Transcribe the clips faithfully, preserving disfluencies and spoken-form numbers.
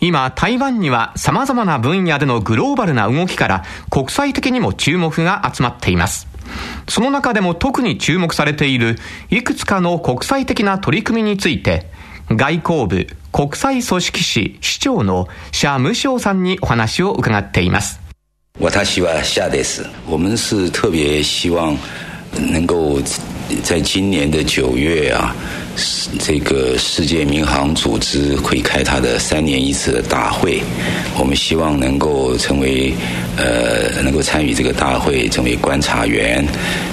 今、台湾には様々な分野でのグローバルな動きから国際的にも注目が集まっています。その中でも特に注目されているいくつかの国際的な取り組みについて、外交部国際組織司司長の謝無祥さんにお話を伺っています。私は謝です。我们是特别希望能够在今年的九月啊。这个世界民航组织会开它的三年一次的大会，我们希望能够成为呃能够参与这个大会，成为观察员。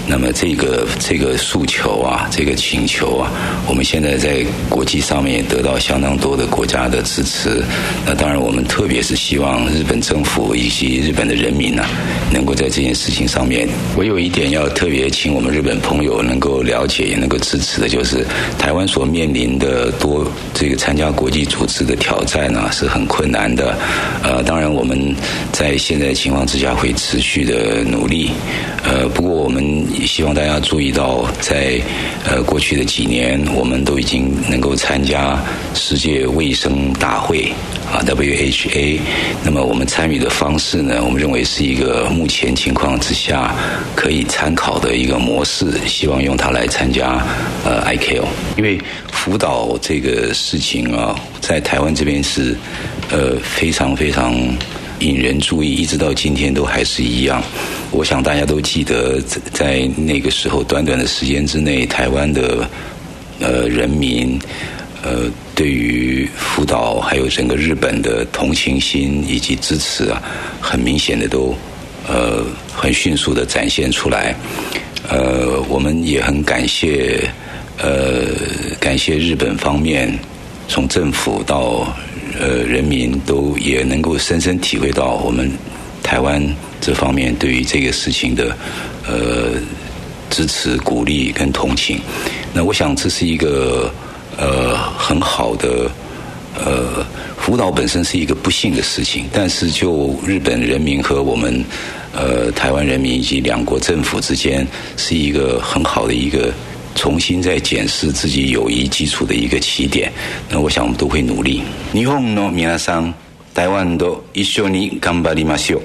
那么这个这个诉求啊，这个请求啊，我们现在在国际上面也得到相当多的国家的支持。那当然，我们特别是希望日本政府以及日本的人民呢、啊，能够在这件事情上面。我有一点要特别请我们日本朋友能够了解，也能够支持的，就是台湾。台湾所面临的多这个参加国际组织的挑战呢、啊，是很困难的。呃，当然我们在现在的情况之下会持续的努力。呃，不过我们希望大家注意到在，在呃过去的几年，我们都已经能够参加世界卫生大会啊 （W H A）。那么我们参与的方式呢，我们认为是一个目前情况之下可以参考的一个模式，希望用它来参加呃 I C A O。对福岛这个事情啊，在台湾这边是呃非常非常引人注意，一直到今天都还是一样。我想大家都记得，在那个时候短短的时间之内，台湾的呃人民呃对于福岛还有整个日本的同情心以及支持啊，很明显的都呃很迅速的展现出来。呃，我们也很感谢。呃，感谢日本方面，从政府到呃人民都也能够深深体会到我们台湾这方面对于这个事情的呃支持、鼓励跟同情。那我想这是一个呃很好的呃福岛本身是一个不幸的事情，但是就日本人民和我们呃台湾人民以及两国政府之间是一个很好的一个。重新再检视自己友谊基础的一个起点，那我想我们都会努力。日本の皆さん、台湾と一緒に頑張りましょう。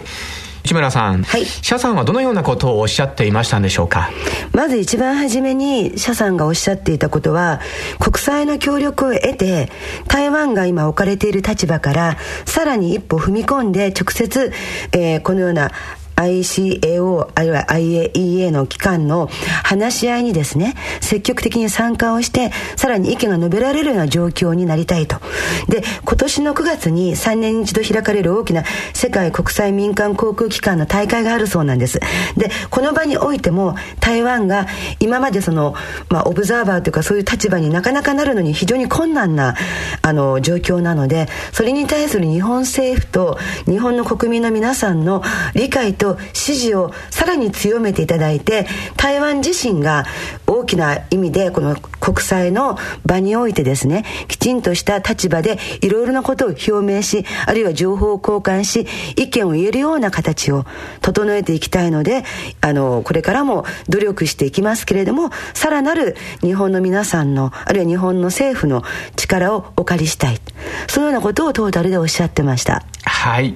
市村さん、はい、謝さんはどのようなことをおっしゃっていましたんでしょうか。まず一番初めに謝さんがおっしゃっていたことは、国際の協力を得て台湾が今置かれている立場からさらに一歩踏み込んで直接、えー、このようなアイシーエーオー あるいは アイエーイーエー の機関の話し合いにですね、積極的に参加をしてさらに意見が述べられるような状況になりたいと。で、今年のくがつにさんねんに一度開かれる大きな世界国際民間航空機関の大会があるそうなんです。で、この場においても台湾が今までその、まあ、オブザーバーというかそういう立場になかなかなるのに非常に困難なあの状況なので、それに対する日本政府と日本の国民の皆さんの理解と支持をさらに強めていただいて、台湾自身が大きな意味でこの国際の場においてですね、きちんとした立場でいろいろなことを表明し、あるいは情報を交換し意見を言えるような形を整えていきたいので、あのこれからも努力していきますけれども、さらなる日本の皆さんのあるいは日本の政府の力をお借りしたい、そのようなことをトータルでおっしゃってました。はい、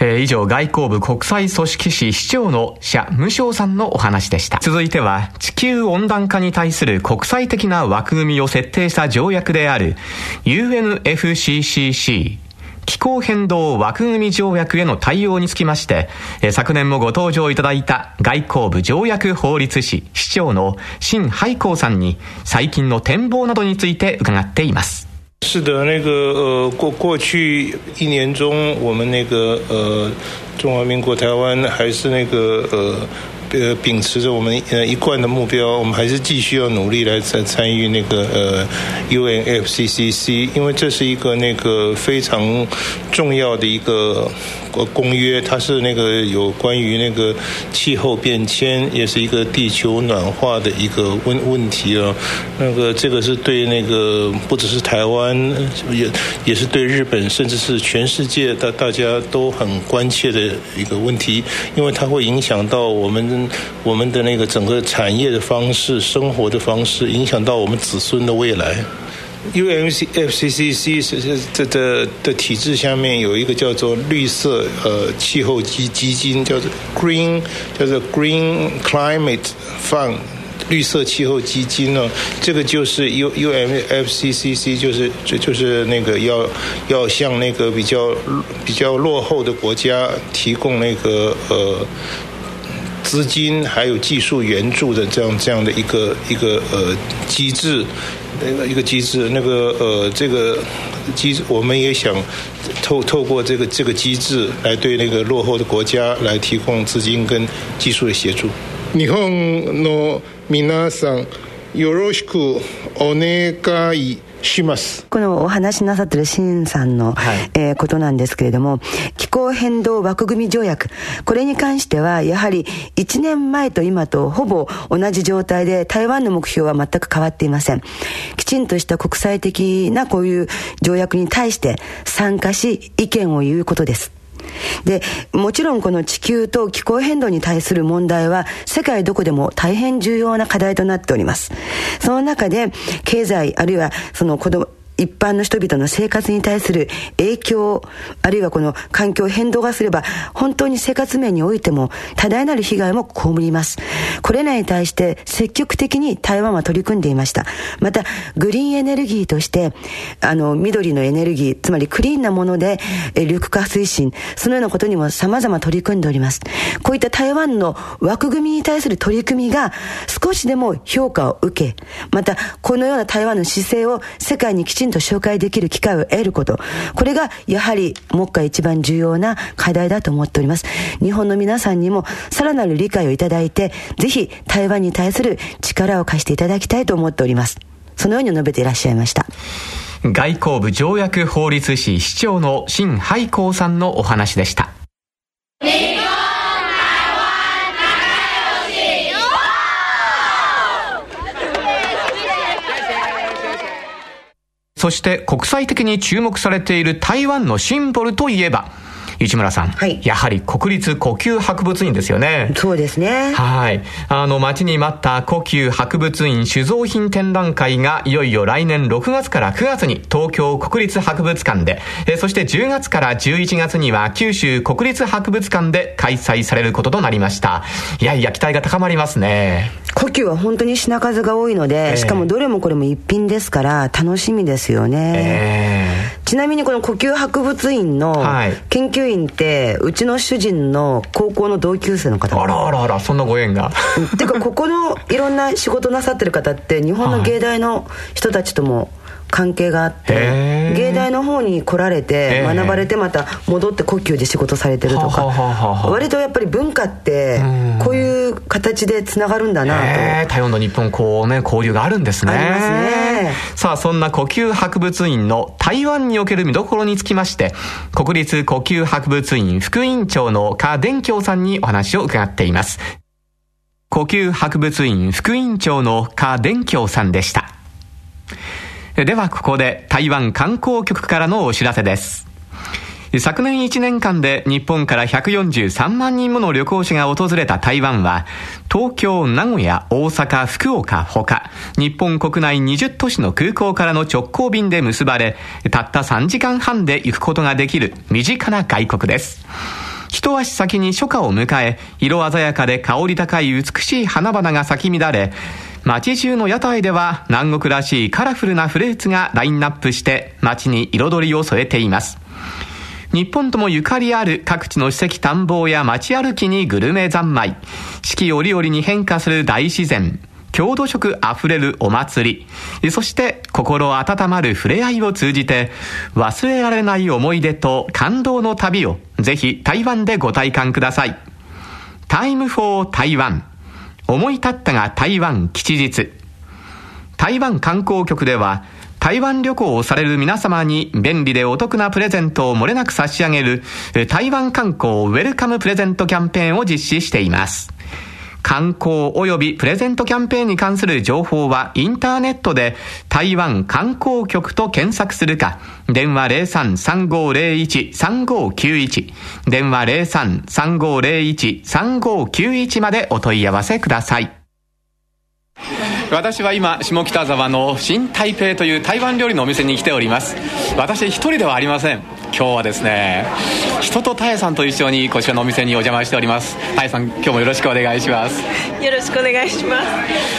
えー、以上、外交部国際組織司司長の謝無祥さんのお話でした。続いては、地球温暖化に対する国際的な枠組みを設定した条約である ユーエヌエフシーシーシー 気候変動枠組み条約への対応につきまして、えー、昨年もご登場いただいた外交部条約法律司司長の辛海光さんに最近の展望などについて伺っています。是的，那个呃，过过去一年中，我们那个呃，中华民国台湾还是那个呃。呃，秉持着我们呃一贯的目标，我们还是继续要努力来参参与那个呃 U N F C C C， 因为这是一个那个非常重要的一个公约，它是那个有关于那个气候变迁，也是一个地球暖化的一个问问题啊。那个这个是对那个不只是台湾，也也是对日本，甚至是全世界大大家都很关切的一个问题，因为它会影响到我们。我们的那个整个产业的方式、生活的方式，影响到我们子孙的未来。U N F C C C 的的体制下面有一个叫做绿色呃气候基基金，叫做 Green 叫做 Green Climate Fund 绿色气候基金呢、哦，这个就是 U N F C C C 就是就就是那个要要向那个比较比较落后的国家提供那个呃。资金还有技术援助的这样这样的一个一个呃机制，那个一个机制，那个呃这个机制，我们也想透透过这个这个机制来对那个落后的国家来提供资金跟技术的协助。日本の皆さんよろしくお願い。このお話しなさってるシンさんの、はいえー、ことなんですけれども、気候変動枠組み条約、これに関してはやはりいちねんまえと今とほぼ同じ状態で、台湾の目標は全く変わっていません。きちんとした国際的なこういう条約に対して参加し、意見を言うことです。でもちろんこの地球と気候変動に対する問題は世界どこでも大変重要な課題となっております。その中で経済あるいはその子供一般の人々の生活に対する影響、あるいはこの環境変動がすれば本当に生活面においても多大なる被害も被ります。これらに対して積極的に台湾は取り組んでいました。またグリーンエネルギーとしてあの緑のエネルギー、つまりクリーンなもので緑化推進、そのようなことにも様々取り組んでおります。こういった台湾の枠組みに対する取り組みが少しでも評価を受け、またこのような台湾の姿勢を世界にきちんと紹介できる機会を得ること、これがやはり目下一番重要な課題だと思っております。日本の皆さんにもさらなる理解をいただいて、ぜひ台湾に対する力を貸していただきたいと思っております。そのように述べていらっしゃいました。外交部条約法律司司長の辛海光さんのお話でした。そして国際的に注目されている台湾のシンボルといえば、市村さん、はい、やはり国立故宮博物院ですよね。そうですね。はい。あの待ちに待った故宮博物院酒造品展覧会がいよいよ来年ろくがつからくがつに東京国立博物館で、えそしてじゅうがつからじゅういちがつには九州国立博物館で開催されることとなりました。いやいや期待が高まりますね。故宮は本当に品数が多いので、えー、しかもどれもこれも一品ですから楽しみですよね。えーちなみにこの故宮博物院の研究員って、はい、うちの主人の高校の同級生の方。あらあらあら、そんなご縁が。てかここのいろんな仕事なさってる方って日本の芸大の人たちとも関係があって、はい、芸大の方に来られて学ばれてまた戻って故宮で仕事されてるとか、割とやっぱり文化ってこういう形でつながるんだなと。台湾と日本こうね交流があるんですね。ありますね。さあそんな故宮博物院の台湾における見どころにつきまして、国立故宮博物院副院長の柯伝橋さんにお話を伺っています。故宮博物院副院長の柯伝橋さんでした。ではここで台湾観光局からのお知らせです。昨年いちねんかんで日本からひゃくよんじゅうさんまんにんもの旅行者が訪れた台湾は、東京、名古屋、大阪、福岡ほか日本国内にじゅっとしの空港からの直行便で結ばれ、たったさんじかんはんで行くことができる身近な外国です。一足先に初夏を迎え、色鮮やかで香り高い美しい花々が咲き乱れ、街中の屋台では南国らしいカラフルなフルーツがラインナップして街に彩りを添えています。日本ともゆかりある各地の史跡探訪や街歩きにグルメ三昧、四季折々に変化する大自然、郷土色あふれるお祭り、そして心温まる触れ合いを通じて忘れられない思い出と感動の旅をぜひ台湾でご体感ください。タイムフォー台湾、思い立ったが台湾吉日。台湾観光局では台湾旅行をされる皆様に便利でお得なプレゼントを漏れなく差し上げる台湾観光ウェルカムプレゼントキャンペーンを実施しています。観光及びプレゼントキャンペーンに関する情報はインターネットで台湾観光局と検索するか、電話 ゼロさん さんごーゼロいち さんごーきゅういち 電話 ゼロさん さんごーゼロいち さんごーきゅういち までお問い合わせください。私は今下北沢の新台北という台湾料理のお店に来ております。私一人ではありません。今日はですね、人とタエさんと一緒にこちらのお店にお邪魔しております。タエさん、今日もよろしくお願いします。よろしくお願いします。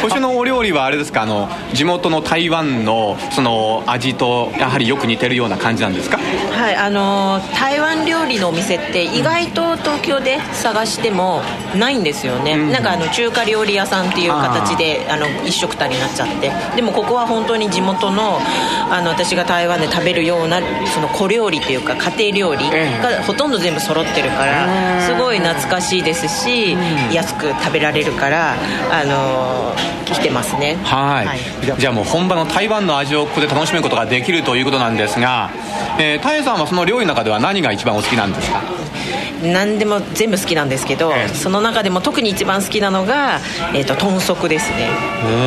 こちらのお料理はあれですか、あの地元の台湾のその味とやはりよく似てるような感じなんですか？はい、あの台湾料理のお店って意外と東京で探してもないんですよね、うん、なんかあの中華料理屋さんっていう形であの一食たりになっちゃって、でもここは本当に地元 の, あの私が台湾で食べるようなその小料理というか家庭料理がほとんど全部揃ってるからすごい懐かしいですし、うん、安く食べられるからあの来てますね。はい、はい、じゃあもう本場の台湾の味をここで楽しむことができるということなんですが、えー、タエさんはその料理の中では何が一番お好きなんですか？何でも全部好きなんですけど、えー、その中でも特に一番好きなのが、えー、と豚足ですね。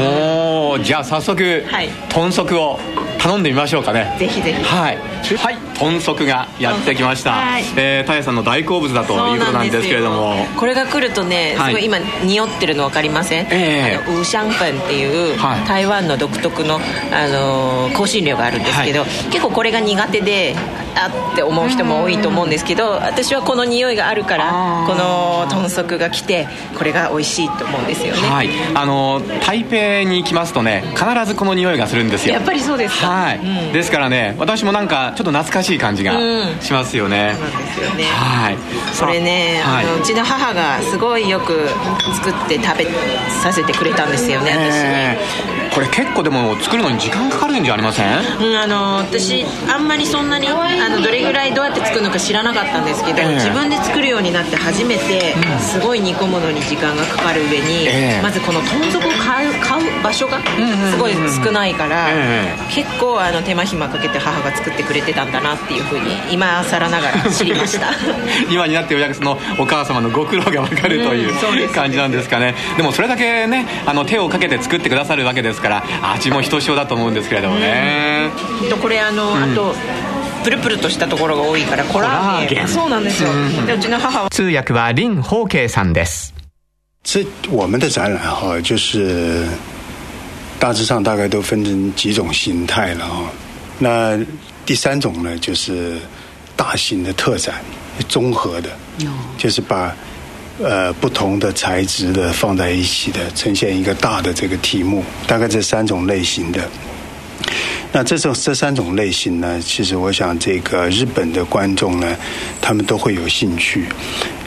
おー、じゃあ早速、はい、豚足を頼んでみましょうかね。ぜひぜひ。はい、はい、豚足がやってきました。はい、えー、タエさんの大好物だということなんですけれども、これが来るとね、すごい今匂ってるの分かりません？えー、あのウーシャンパンっていう、はい、台湾の独特の、あのー、香辛料があるんですけど、はい、結構これが苦手であって思う人も多いと思うんですけど、私はこの匂いがあるからこの豚足が来てこれが美味しいと思うんですよね。はい、あの台北に来ますとね、必ずこの匂いがするんですよ。やっぱりそうですか？はい、うん、ですからね、私もなんかちょっと懐かしい感じがしますよね、うん、そうですよね。はい、それね、あの、はい、うちの母がすごいよく作って食べさせてくれたんですよね、私ね。これ結構でも作るのに時間かかるんじゃありません？うん、あの私あんまりそんなにあのどれぐらいどうやって作るのか知らなかったんですけど、えー、自分で作るようになって初めてすごい煮込むのに時間がかかる上に、えー、まずこの豚足を買う、買う場所がすごい少ないから、えー、結構あの手間暇かけて母が作ってくれてたんだなっていうふうに今更ながら知りました今になってようやくそのお母様のご苦労が分かるという、うん、感じなんですかね。でもそれだけね、あの手をかけて作ってくださるわけですから、味もひとしおだと思うんですけれどもね、うん、これあの、うん、あとプルプルとしたところが多いからコラーゲン。そうなんですよ。で、うちの母は通訳は林邦圭さんです。这我们的展览哈，就是大致上大概都分成几种形态了哈。那第三种呢，就是大型的特展，综合的，就是把呃不同的材质的放在一起的，呈现一个大的这个题目。大概这三种类型的。那这种这三种类型呢，其实我想这个日本的观众呢，他们都会有兴趣，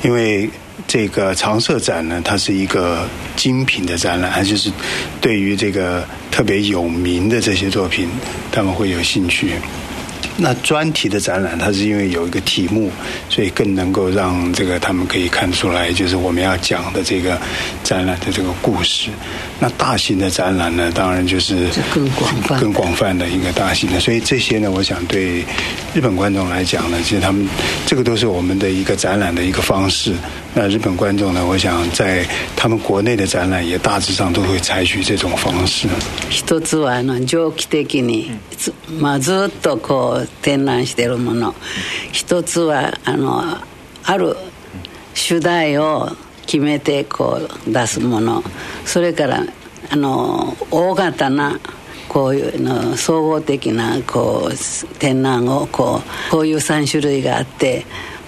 因为这个常设展呢，它是一个精品的展览，它就是对于这个特别有名的这些作品，他们会有兴趣。那专题的展览，它是因为有一个题目，所以更能够让这个他们可以看出来，就是我们要讲的这个展览的这个故事。那大型的展览呢，当然就是更广泛、更广泛的一个大型的。所以这些呢，我想对日本观众来讲呢，其实他们这个都是我们的一个展览的一个方式。那日本观众呢，我想在他们国内的展览也大致上都会采取这种方式。一つはあの長期的に、まあ、ずっとこう。展覧しているもの、一つは あの、ある主題を決めてこう出すもの、それからあの大型なこういうの総合的なこう展覧をこう、こういうさん種類があって、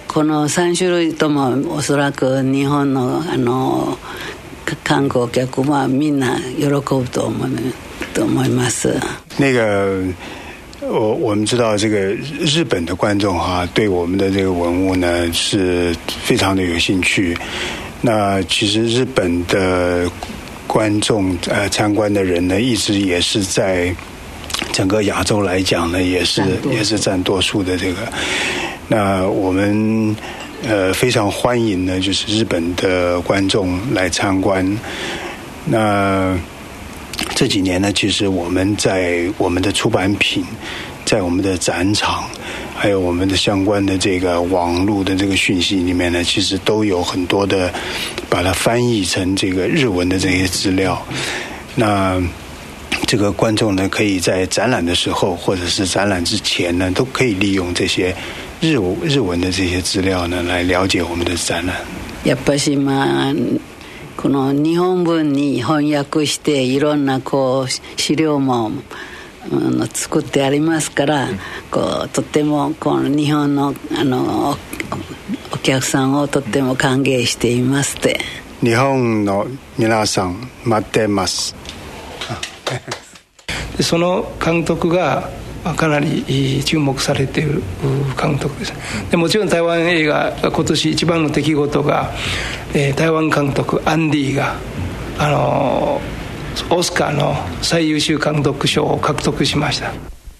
このさん種類ともおそらく日本のあの観光客はみんな喜ぶと思う、と思います。那個我我们知道这个日本的观众哈、啊，对我们的这个文物呢是非常的有兴趣。那其实日本的观众呃参观的人呢，一直也是在整个亚洲来讲呢，也是也是占多数的这个。那我们呃非常欢迎呢，就是日本的观众来参观。那这几年呢，其实我们在我们的出版品，在我们的展场，还有我们的相关的这个网络的这个讯息里面呢，其实都有很多的把它翻译成这个日文的这些资料。那这个观众呢，可以在展览的时候，或者是展览之前呢，都可以利用这些日日文的这些资料呢，来了解我们的展览。やっぱしまあこの日本文に翻訳していろんなこう資料も作ってありますから、こうとてもこの日本の、 あのお客さんをとても歓迎しています。で日本の皆さん待ってますその監督がかなり注目されている監督です。でもちろん台湾映画今年一番の出来事が、えー、台湾監督アンディがあのオスカーの最優秀監督賞を獲得しました。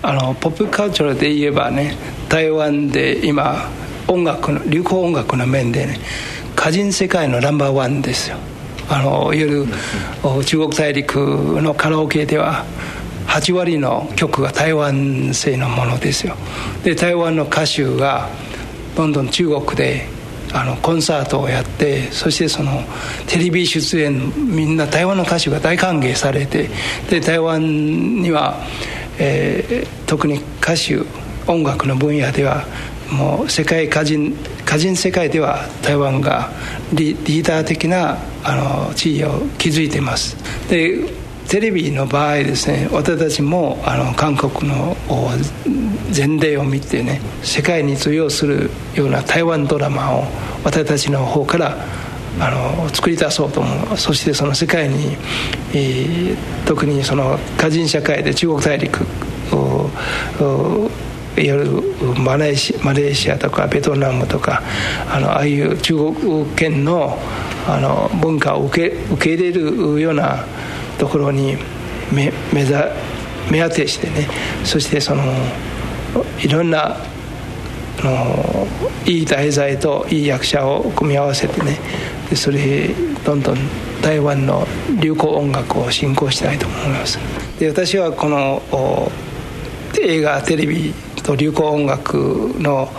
あのポップカルチャーで言えばね、台湾で今音楽の流行音楽の面でね、歌人世界のナンバーワンですよ。あのいわゆる中国大陸のカラオケでははち割の曲が台湾製のものですよ。で台湾の歌手がどんどん中国であのコンサートをやって、そしてそのテレビ出演、みんな台湾の歌手が大歓迎されて、で台湾には、えー、特に歌手音楽の分野ではもう世界歌人歌人世界では台湾が リ, リーダー的なあの地位を築いています。でテレビの場合ですね、私たちもあの韓国の前例を見てね、世界に通用するような台湾ドラマを私たちの方からあの作り出そうと思う。そしてその世界に、えー、特にその華人社会で中国大陸をいわゆるマレーシ、マレーシアとかベトナムとか あのああいう中国圏の、あの文化を受け、受け入れるようなところに 目, 目, ざ目当てしてね、そしてそのいろんなのいい題材といい役者を組み合わせてね、でそれどんどん台湾の流行音楽を進行したいと思います。で私はこの映画テレビと流行音楽の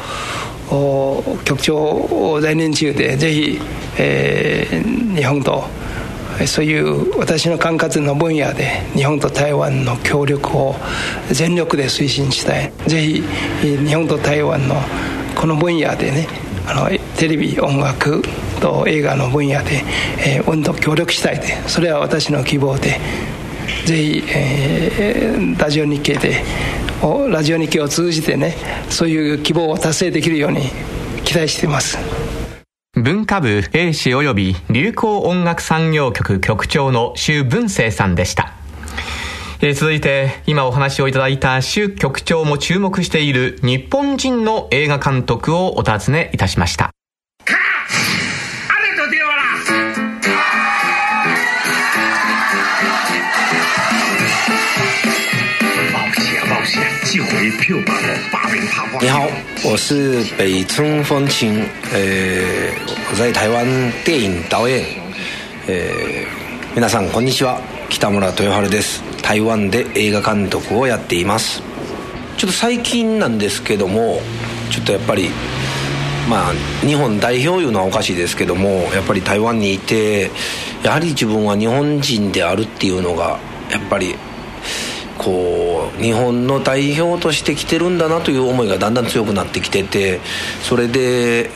局長を在任中で、ぜひ、えー、日本とそういう私の管轄の分野で日本と台湾の協力を全力で推進したい。ぜひ日本と台湾のこの分野でね、あのテレビ音楽と映画の分野で、えー、うんと協力したいで、それは私の希望で、ぜひ、えー、ラジオ日経でラジオ日経を通じてね、そういう希望を達成できるように期待しています。文化部英史及び流行音楽産業局局長の周文生さんでした、えー、続いて今お話をいただいた周局長も注目している日本人の映画監督をお尋ねいたしました。你好，我是北村风情，呃，我在台湾电影导演，呃，皆さんこんにちは、北村豊春です。台湾で映画監督をやっています。ちょっと最近なんですけども、ちょっとやっぱりまあ日本代表いうのはおかしいですけども、やっぱり台湾にいて、やはり自分は日本人であるっていうのがやっぱり。こう日本の代表として来てるんだなという思いがだんだん強くなってきてて、それで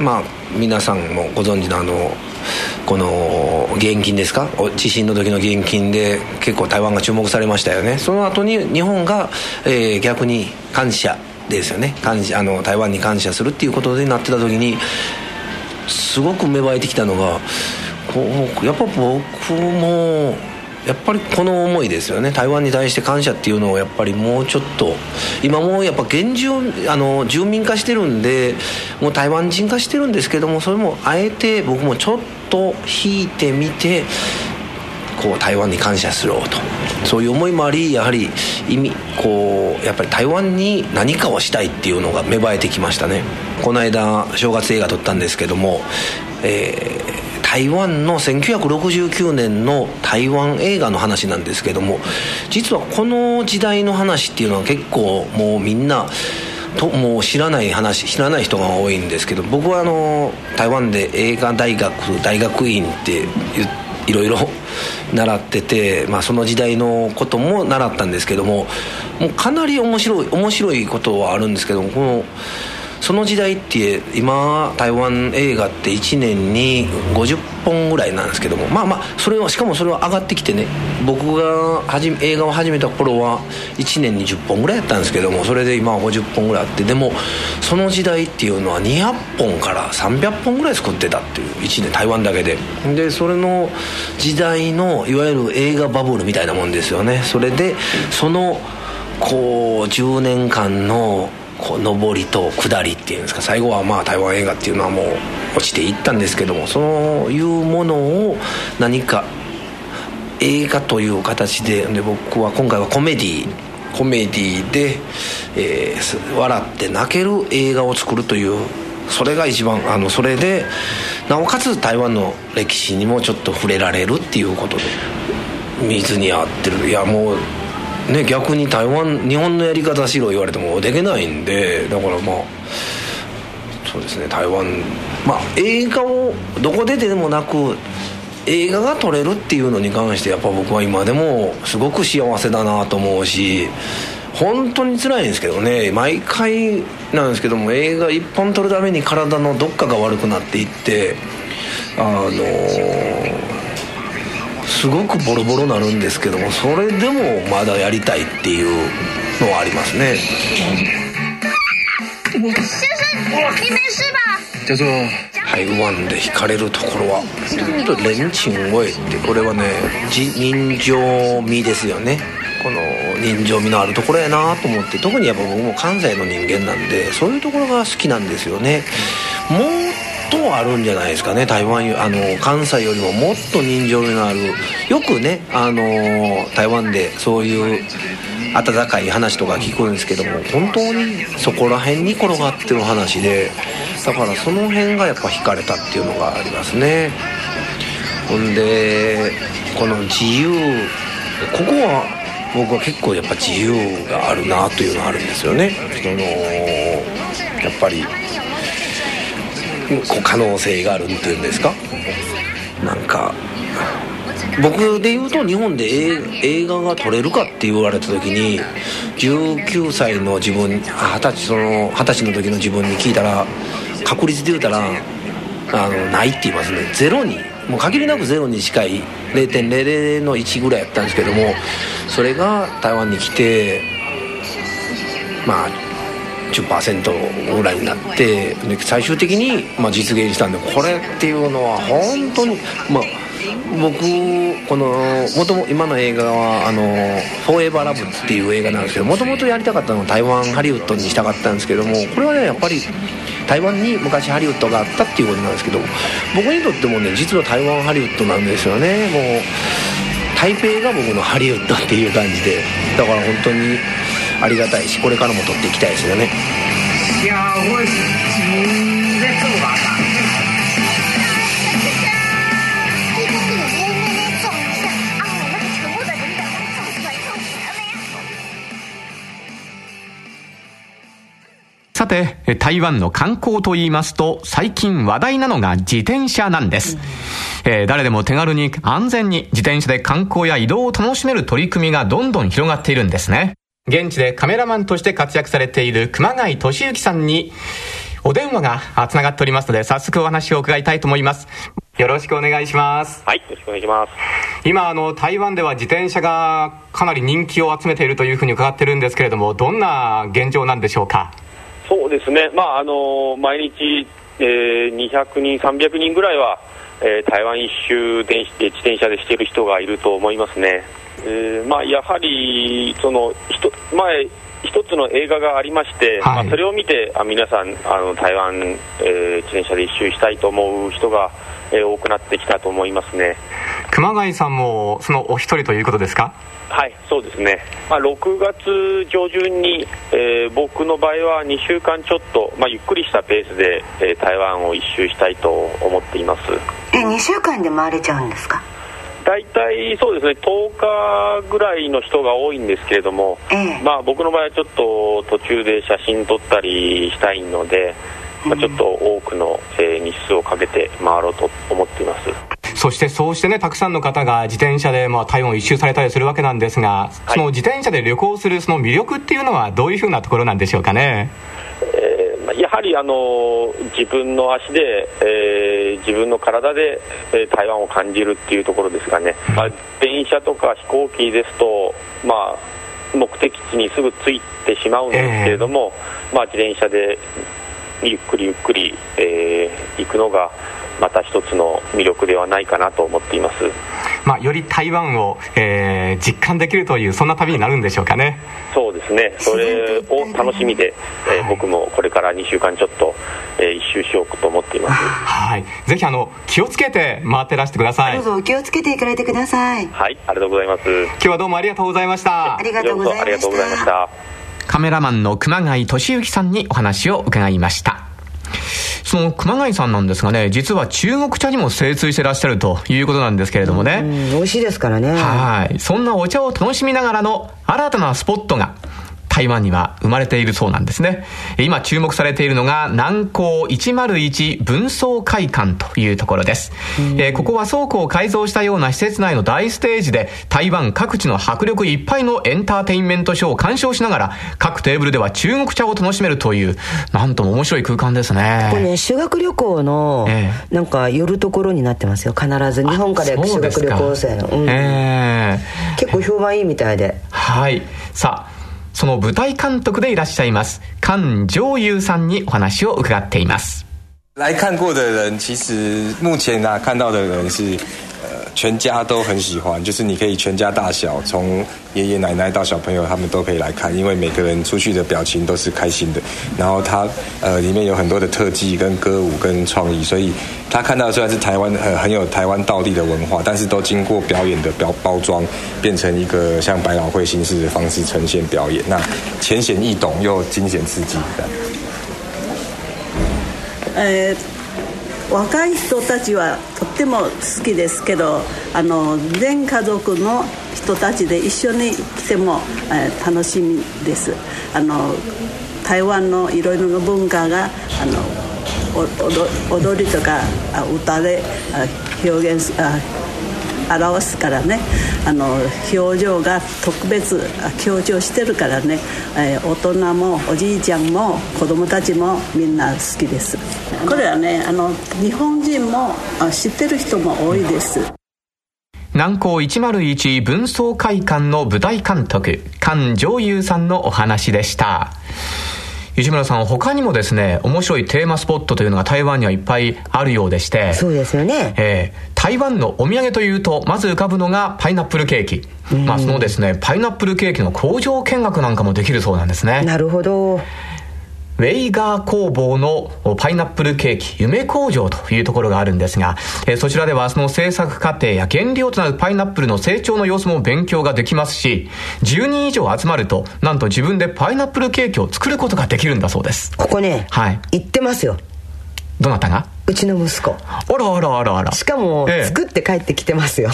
まあ皆さんもご存知のあのこの現金ですか、地震の時の現金で結構台湾が注目されましたよね。その後に日本が、えー、逆に感謝ですよね、感謝、あの台湾に感謝するっていうことになってた時にすごく芽生えてきたのが、こうやっぱ僕もやっぱりこの思いですよね。台湾に対して感謝っていうのをやっぱりもうちょっと今もうやっぱ現状あの住民化してるんで、もう台湾人化してるんですけども、それもあえて僕もちょっと引いてみて、こう台湾に感謝すると、そういう思いもあり、やはり意味こうやっぱり台湾に何かをしたいっていうのが芽生えてきましたね。この間正月映画撮ったんですけども、えー台湾のせんきゅうひゃくろくじゅうきゅうねんの台湾映画の話なんですけども、実はこの時代の話っていうのは結構もうみんなともう知らない話、知らない人が多いんですけど、僕はあの台湾で映画大学大学院っていろいろ習ってて、まあ、その時代のことも習ったんですけども、もうかなり面白い面白いことはあるんですけども、このその時代って今台湾映画っていちねんにごじゅっぽんぐらいなんですけども、まあまあそれはしかもそれは上がってきてね、僕がはじ映画を始めた頃はいちねんにじゅっぽんぐらいやったんですけども、それで今はごじゅっぽんぐらいあって、でもその時代っていうのはにひゃっぽんからさんびゃっぽんぐらい作ってたっていういちねん台湾だけで、でそれの時代のいわゆる映画バブルみたいなもんですよね。それでそのこうじゅうねんかんのこう上りと下りっていうんですか、最後はまあ台湾映画っていうのはもう落ちていったんですけども、そういうものを何か映画という形で、で僕は今回はコメディコメディで、えー、笑って泣ける映画を作るという、それが一番あのそれでなおかつ台湾の歴史にもちょっと触れられるっていうことで水に合ってる。いやもうね、逆に台湾日本のやり方しろ言われてもできないんで、だからまあそうですね、台湾まあ映画をどこででもなく映画が撮れるっていうのに関してやっぱ僕は今でもすごく幸せだなと思うし、本当に辛いんですけどね、毎回なんですけども映画一本撮るために体のどっかが悪くなっていって、あのーすごくボロボロなるんですけども、それでもまだやりたいっていうのはありますね。先生、你没事吧？叫做台湾で惹かれるところは人情味って、これはね人情味ですよね。この人情味のあるところやなと思って、特にやっぱ僕も関西の人間なんでそういうところが好きなんですよね。もうあるんじゃないですかね、台湾あの関西よりももっと人情味のある、よくねあの台湾でそういう温かい話とか聞くんですけども、本当にそこら辺に転がってる話で、だからその辺がやっぱ惹かれたっていうのがありますね。ほんでこの自由、ここは僕は結構やっぱ自由があるなというのがあるんですよね。そのやっぱり可能性があるっていうんですか、なんか僕で言うと日本で映画が撮れるかって言われた時にじゅうきゅうさいの自分、はたちそのはたちの時の自分に聞いたら、確率で言うたらあのないって言いますね。ゼロにもう限りなくゼロに近い ゼロてんゼロゼロ のいちぐらいやったんですけども、それが台湾に来てまあじゅっパーセント ぐらいになって、で最終的に、まあ、実現したんで、これっていうのは本当に、まあ、僕この元も今の映画はあのフォーエバーラブっていう映画なんですけど、もともとやりたかったのは台湾ハリウッドにしたかったんですけども、これはねやっぱり台湾に昔ハリウッドがあったっていうことなんですけど、僕にとってもね実は台湾ハリウッドなんですよね。もう台北が僕のハリウッドっていう感じで、だから本当にありがたいし、これからも撮っていきたいですよね。いやー、これ、うん、レッドバーだ。さて、台湾の観光といいますと、最近話題なのが自転車なんです。えー、誰でも手軽に安全に自転車で観光や移動を楽しめる取り組みがどんどん広がっているんですね。現地でカメラマンとして活躍されている熊谷俊之さんにお電話がつながっておりますので、早速お話を伺いたいと思います。よろしくお願いします。はい、よろしくお願いします。今あの台湾では自転車がかなり人気を集めているというふうに伺っているんですけれども、どんな現状なんでしょうか？そうですね、まああの毎日、えー、にひゃくにんさんびゃくにんぐらいは、えー、台湾一周で自転車でしている人がいると思いますね。えーまあ、やはりそのひと前一つの映画がありまして、はい、まあ、それを見てあ皆さんあの台湾、えー、自転車で一周したいと思う人が、えー、多くなってきたと思いますね。熊谷さんもそのお一人ということですか？はい、そうですね、まあ、ろくがつじょじゅんに、えー、僕の場合はにしゅうかんちょっと、まあ、ゆっくりしたペースで、えー、台湾を一周したいと思っています。え、にしゅうかんで回れちゃうんですか？大体そうですね、とおかぐらいの人が多いんですけれども、うんまあ、僕の場合はちょっと途中で写真撮ったりしたいので、まあ、ちょっと多くの日数をかけて回ろうと思っています。そしてそうしてね、たくさんの方が自転車でまあ台湾を一周されたりするわけなんですが、はい、その自転車で旅行するその魅力っていうのはどういうふうなところなんでしょうかね？えーやはりあの自分の足で、えー、自分の体で、えー、台湾を感じるっていうところですかね、まあ、電車とか飛行機ですと、まあ、目的地にすぐ着いてしまうんですけれども、えーまあ、自転車でゆっくりゆっくり、えー、行くのがまた一つの魅力ではないかなと思っています、まあ、より台湾を、えー、実感できるというそんな旅になるんでしょうかね。そうですね、それを楽しみで、えーはい、僕もこれからにしゅうかんちょっと、えー、一周しようと思っています。はい、ぜひあの気をつけて回ってらしてください。どうぞ気をつけて行かれてください。はい、ありがとうございます。今日はどうもありがとうございました。ありがとうございました。ありがとうございました。カメラマンの熊谷俊之さんにお話を伺いました。その熊谷さんなんですがね、実は中国茶にも精通してらっしゃるということなんですけれどもね、うん、美味しいですからね。はい、そんなお茶を楽しみながらの新たなスポットが台湾には生まれているそうなんですね。今注目されているのが南港いちまるいち分倉会館というところです、えー、ここは倉庫を改造したような施設内の大ステージで台湾各地の迫力いっぱいのエンターテインメントショーを鑑賞しながら各テーブルでは中国茶を楽しめるというなんとも面白い空間ですね。これね、修学旅行のなんか寄るところになってますよ。必ず日本から修学旅行生の、うんえー、結構評判いいみたいで、はい、さあその舞台監督でいらっしゃいます韓常優さんにお話を伺っています。来看过的人其实目前啊看到的人是全家都很喜欢，就是你可以全家大小，从爷爷奶奶到小朋友，他们都可以来看，因为每个人出去的表情都是开心的。然后它呃里面有很多的特技、跟歌舞、跟创意，所以他看到的虽然是台湾呃很有台湾道地的文化，但是都经过表演的包包装，变成一个像百老汇形式的方式呈现表演。那浅显易懂又惊险刺激。呃。若い人たちはとっても好きですけど、あの全家族の人たちで一緒に来ても、えー、楽しみです。あの台湾のいろいろな文化があの 踊, 踊りとか歌で表現表すからね、あの表情が特別強調してるからね、えー、大人もおじいちゃんも子供たちもみんな好きです。これはね、あの日本人も知ってる人も多いです。南港いちまるいち分倉会館の舞台監督韓常優さんのお話でした。吉村さん、他にもですね、面白いテーマスポットというのが台湾にはいっぱいあるようでして。そうですよね、えー、台湾のお土産というとまず浮かぶのがパイナップルケーキ、うんまあ、そのですねパイナップルケーキの工場見学なんかもできるそうなんですね。なるほど。ウェイガー工房のパイナップルケーキ夢工場というところがあるんですが、えー、そちらではその製作過程や原料となるパイナップルの成長の様子も勉強ができますし、じゅうにん以上集まるとなんと自分でパイナップルケーキを作ることができるんだそうです。ここね、はい、行ってますよ。どなたが？うちの息子。あらあらあらあら。しかも、ええ、作って帰ってきてますよ。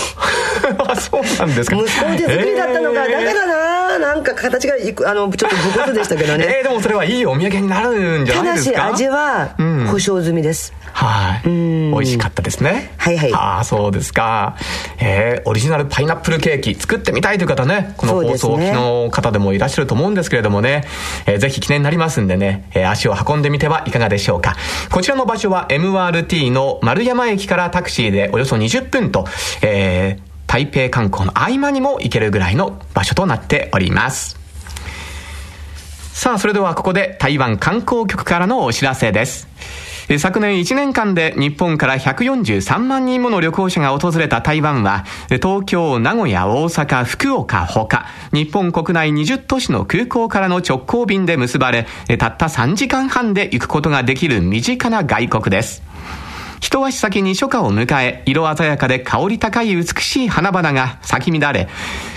そうなんですか。息子の手作りだったのか、えー、だからななんか形があのちょっと不骨でしたけどね。えー、でもそれはいいお土産になるんじゃないですか。ただし味は保証済みです。うん、はい。美味しかったですね。はいはい。ああそうですか、えー。オリジナルパイナップルケーキ作ってみたいという方ね、この放送機の方でもいらっしゃると思うんですけれどもね、えー、ぜひ記念になりますんでね、えー、足を運んでみてはいかがでしょうか。こちらの場所は エムアールティー の丸山駅からタクシーでおよそにじゅっぷんと。えー台北観光の合間にも行けるぐらいの場所となっております。さあそれではここで台湾観光局からのお知らせです。昨年いちねんかんで日本からひゃくよんじゅうさんまんにんもの旅行者が訪れた台湾は東京、名古屋、大阪、福岡ほか日本国内にじゅっとしの空港からの直行便で結ばれたったさんじかんはんで行くことができる身近な外国です。一足先に初夏を迎え色鮮やかで香り高い美しい花々が咲き乱れ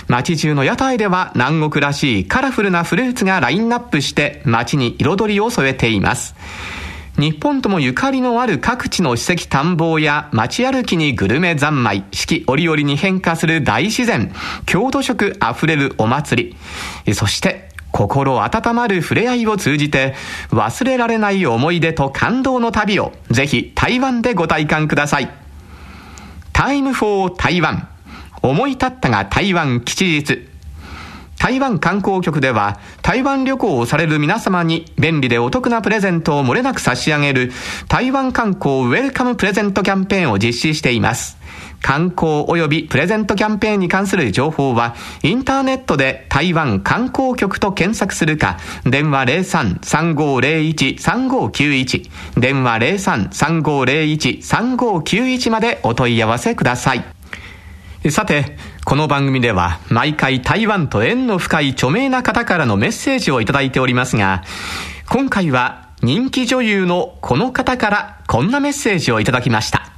街中の屋台では南国らしいカラフルなフルーツがラインナップして街に彩りを添えています。日本ともゆかりのある各地の史跡探訪や街歩きにグルメ三昧、四季折々に変化する大自然、郷土色あふれるお祭り、そして心温まる触れ合いを通じて忘れられない思い出と感動の旅をぜひ台湾でご体感ください。タイムフォー台湾、思い立ったが台湾吉日。台湾観光局では、台湾旅行をされる皆様に便利でお得なプレゼントを漏れなく差し上げる台湾観光ウェルカムプレゼントキャンペーンを実施しています。観光及びプレゼントキャンペーンに関する情報はインターネットで台湾観光局と検索するか、電話 ゼロさん さんごーゼロいち さんごーきゅういち 電話 ゼロさん さんごーゼロいち さんごーきゅういち までお問い合わせください。さて、この番組では毎回台湾と縁の深い著名な方からのメッセージをいただいておりますが、今回は人気女優のこの方からこんなメッセージをいただきました。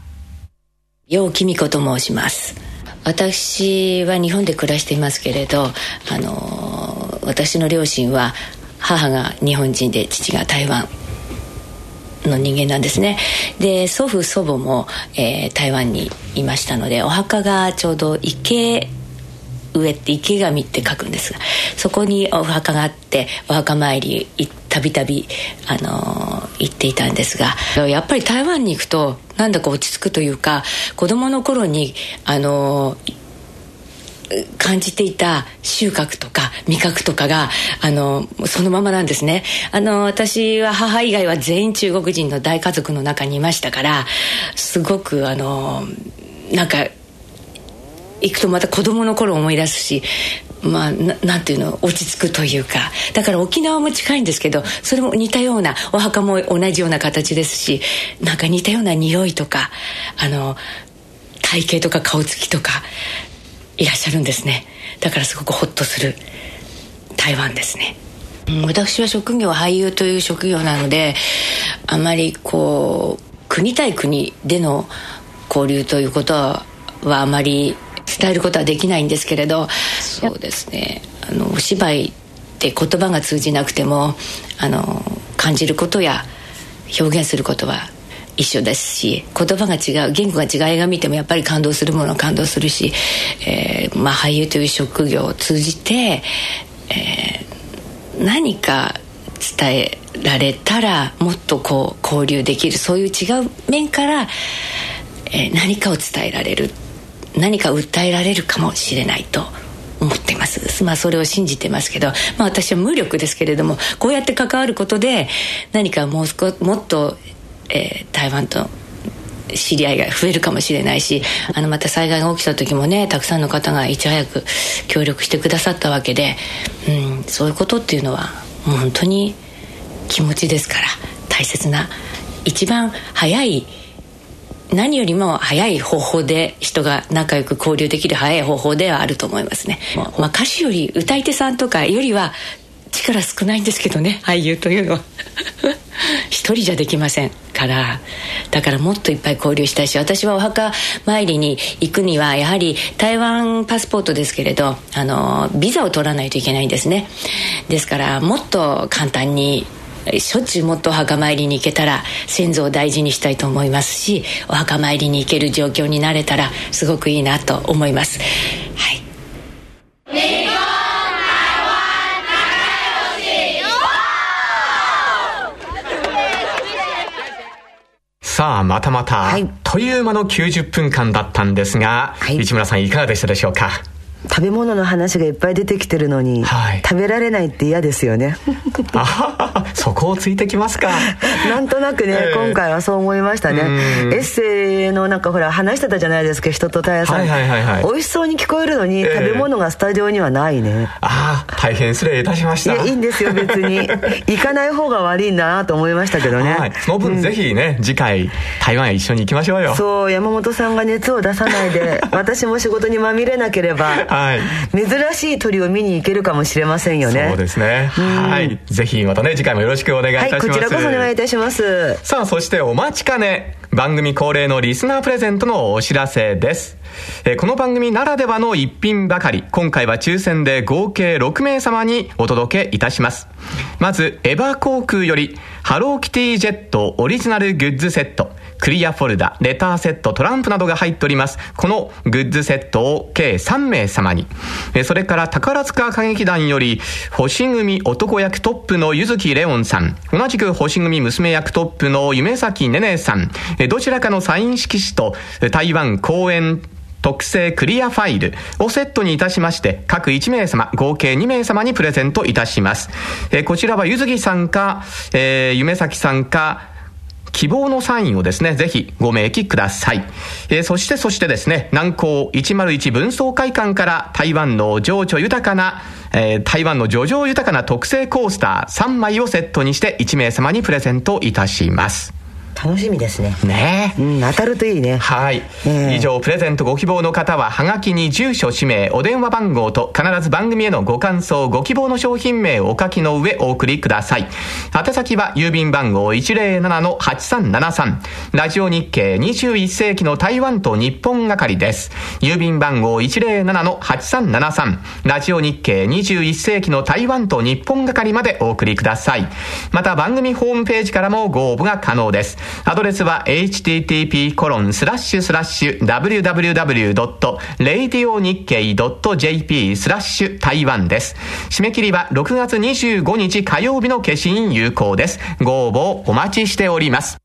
楊貴美子と申します。私は日本で暮らしていますけれど、あの私の両親は母が日本人で父が台湾の人間なんですね。で、祖父祖母も、えー、台湾にいましたので、お墓がちょうど池上って池上って書くんですが、そこにお墓があって、お墓参りたびたび行っていたんですが、やっぱり台湾に行くとなんだか落ち着くというか、子どもの頃にあの感じていた収穫とか味覚とかがあのそのままなんですね。あの私は母以外は全員中国人の大家族の中にいましたから、すごくあのなんか行くとまた子供の頃を思い出すし、まあ、な, なんていうの落ち着くというか、だから沖縄も近いんですけど、それも似たようなお墓も同じような形ですし、なんか似たような匂いとかあの体型とか顔つきとかいらっしゃるんですね。だからすごくホッとする台湾ですね。私は職業は俳優という職業なので、あまりこう国対国での交流ということはあまり伝えることはできないんですけれど、そうですね、あのお芝居って言葉が通じなくてもあの感じることや表現することは一緒ですし、言葉が違う言語が違う映画見てもやっぱり感動するものは感動するし、えーまあ、俳優という職業を通じて、えー、何か伝えられたらもっとこう交流できる、そういう違う面から、えー、何かを伝えられる、何か訴えられるかもしれないと思っています。まあそれを信じてますけど、まあ私は無力ですけれども、こうやって関わることで何かもう少もっと、えー、台湾と知り合いが増えるかもしれないし、あのまた災害が起きた時もね、たくさんの方がいち早く協力してくださったわけで、うん、そういうことっていうのはもう本当に気持ちですから、大切な一番早い、何よりも早い方法で人が仲良く交流できる早い方法ではあると思いますね。まあ、歌手より歌い手さんとかよりは力少ないんですけどね、俳優というのは一人じゃできませんから、だからもっといっぱい交流したいし、私はお墓参りに行くにはやはり台湾パスポートですけれど、あのビザを取らないといけないんですね。ですからもっと簡単にしょっちゅうもっとお墓参りに行けたら、先祖を大事にしたいと思いますし、お墓参りに行ける状況になれたらすごくいいなと思います。はい、さあまたまた、はい、という間のきゅうじゅっぷんかんだったんですが、はい、市村さんいかがでしたでしょうか。食べ物の話がいっぱい出てきてるのに、はい、食べられないって嫌ですよねあ、そこをついてきますかなんとなくね、えー、今回はそう思いましたね。エッセイのなんかほら話してたじゃないですか、人とタイヤさん、はいはいはいはい、美味しそうに聞こえるのに、えー、食べ物がスタジオにはないね。ああ、大変失礼いたしました。いや、いいんですよ別に行かない方が悪いなと思いましたけどね、はい、その分ぜひね、うん、次回台湾へ一緒に行きましょうよ。そう、山本さんが熱を出さないで私も仕事にまみれなければはい、珍しい鳥を見に行けるかもしれませんよね。そうですね、はい、ぜひまたね次回もよろしくお願いいたします、はい、こちらこそお願いいたします。さあそしてお待ちかね、番組恒例のリスナープレゼントのお知らせです。えー、この番組ならではの一品ばかり、今回は抽選で合計ろくめい様にお届けいたします。まずエバー航空よりハローキティジェットオリジナルグッズセット、クリアフォルダ、レターセット、トランプなどが入っております。このグッズセットを計さんめい様に、えそれから宝塚歌劇団より星組男役トップの柚木レオンさん、同じく星組娘役トップの夢咲ねねさん、えどちらかのサイン色紙と台湾公演特製クリアファイルをセットにいたしまして各いちめいさま合計にめいさまにプレゼントいたします、えー、こちらはゆずぎさんか、えー、夢咲さんか希望のサインをですね、ぜひご明記ください。えー、そしてそしてですね、南港いちまるいち分倉会館から台湾の情緒豊かな、えー、台湾の叙情豊かな特製コースターさんまいをセットにしていちめいさまにプレゼントいたします。楽しみですね。ねえ、うん、当たるといいね。はい、ね、以上プレゼントご希望の方ははがきに住所氏名お電話番号と必ず番組へのご感想ご希望の商品名をお書きの上お送りください。宛先は郵便番号 いちまるななのはちさんななさん ラジオ日経にじゅういっせいきの台湾と日本係です。郵便番号 いちまるななのはちさんななさん ラジオ日経にじゅういっせいきの台湾と日本係までお送りください。また番組ホームページからもご応募が可能です。アドレスは エイチティーティーピーコロンスラッシュスラッシュダブリュダブリュダブリュドットレイディオニッケイドットジェーピースラッシュ台湾 です。締め切りはろくがつにじゅうごにち火曜日の消印有効です。ご応募をお待ちしております。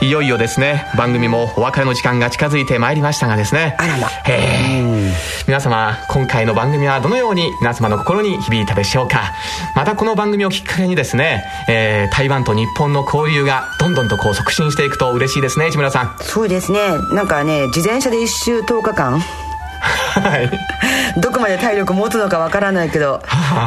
いよいよですね、番組もお別れの時間が近づいてまいりましたがですね、あらら、へ、皆様今回の番組はどのように皆様の心に響いたでしょうか。またこの番組をきっかけにですね、えー、台湾と日本の交流がどんどんとこう促進していくと嬉しいですね、市村さん。そうですね、なんかね、自転車で一周とおかかんはい、どこまで体力持つのかわからないけど、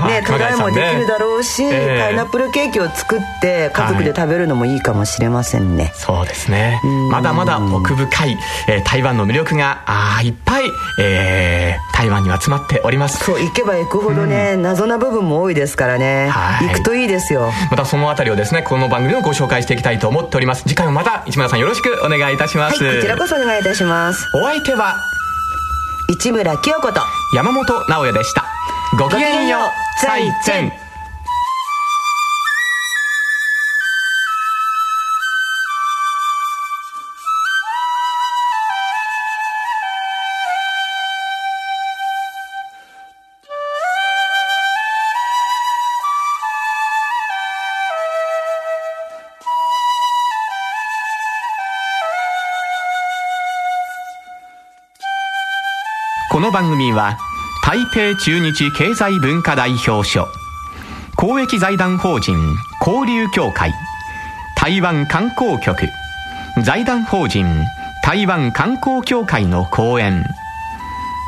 ね、トライもできるだろうし、ねえー、パイナップルケーキを作って家族で食べるのもいいかもしれませんね、はい、そうですね、まだまだ奥深い、えー、台湾の魅力があいっぱい、えー、台湾には詰まっております。そう、行けば行くほどね、うん、謎な部分も多いですからね、はい、行くといいですよ。またそのあたりをですね、この番組をご紹介していきたいと思っております。次回もまた市村さんよろしくお願いいたします。はい、こちらこそお願いいたします。お相手は市村清子と山本直也でした。ごきげんよう、再見。この番組は台北駐日経済文化代表所、公益財団法人交流協会、台湾観光局、財団法人台湾観光協会の講演、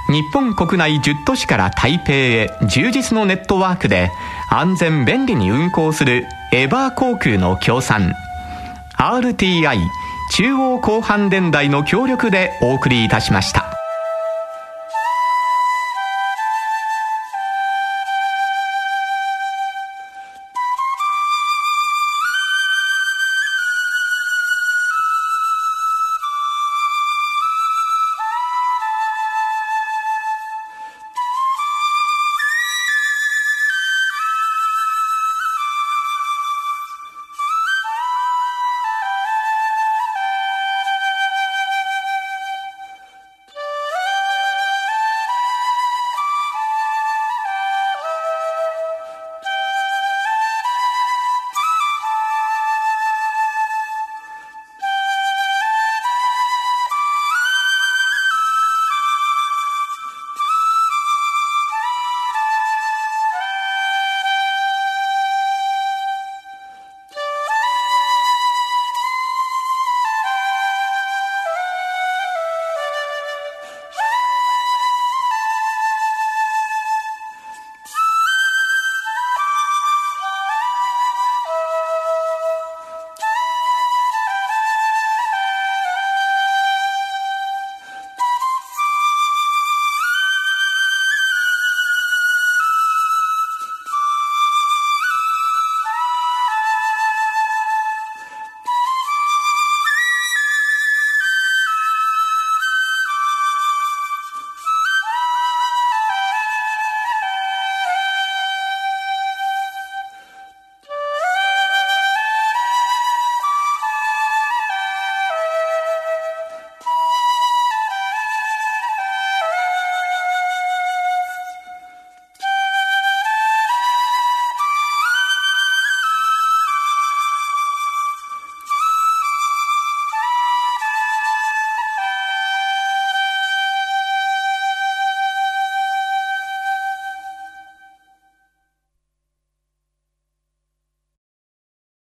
日本国内じゅっとしから台北へ充実のネットワークで安全便利に運航するエバー航空の協賛 アールティーアイ 中央広範電台の協力でお送りいたしました。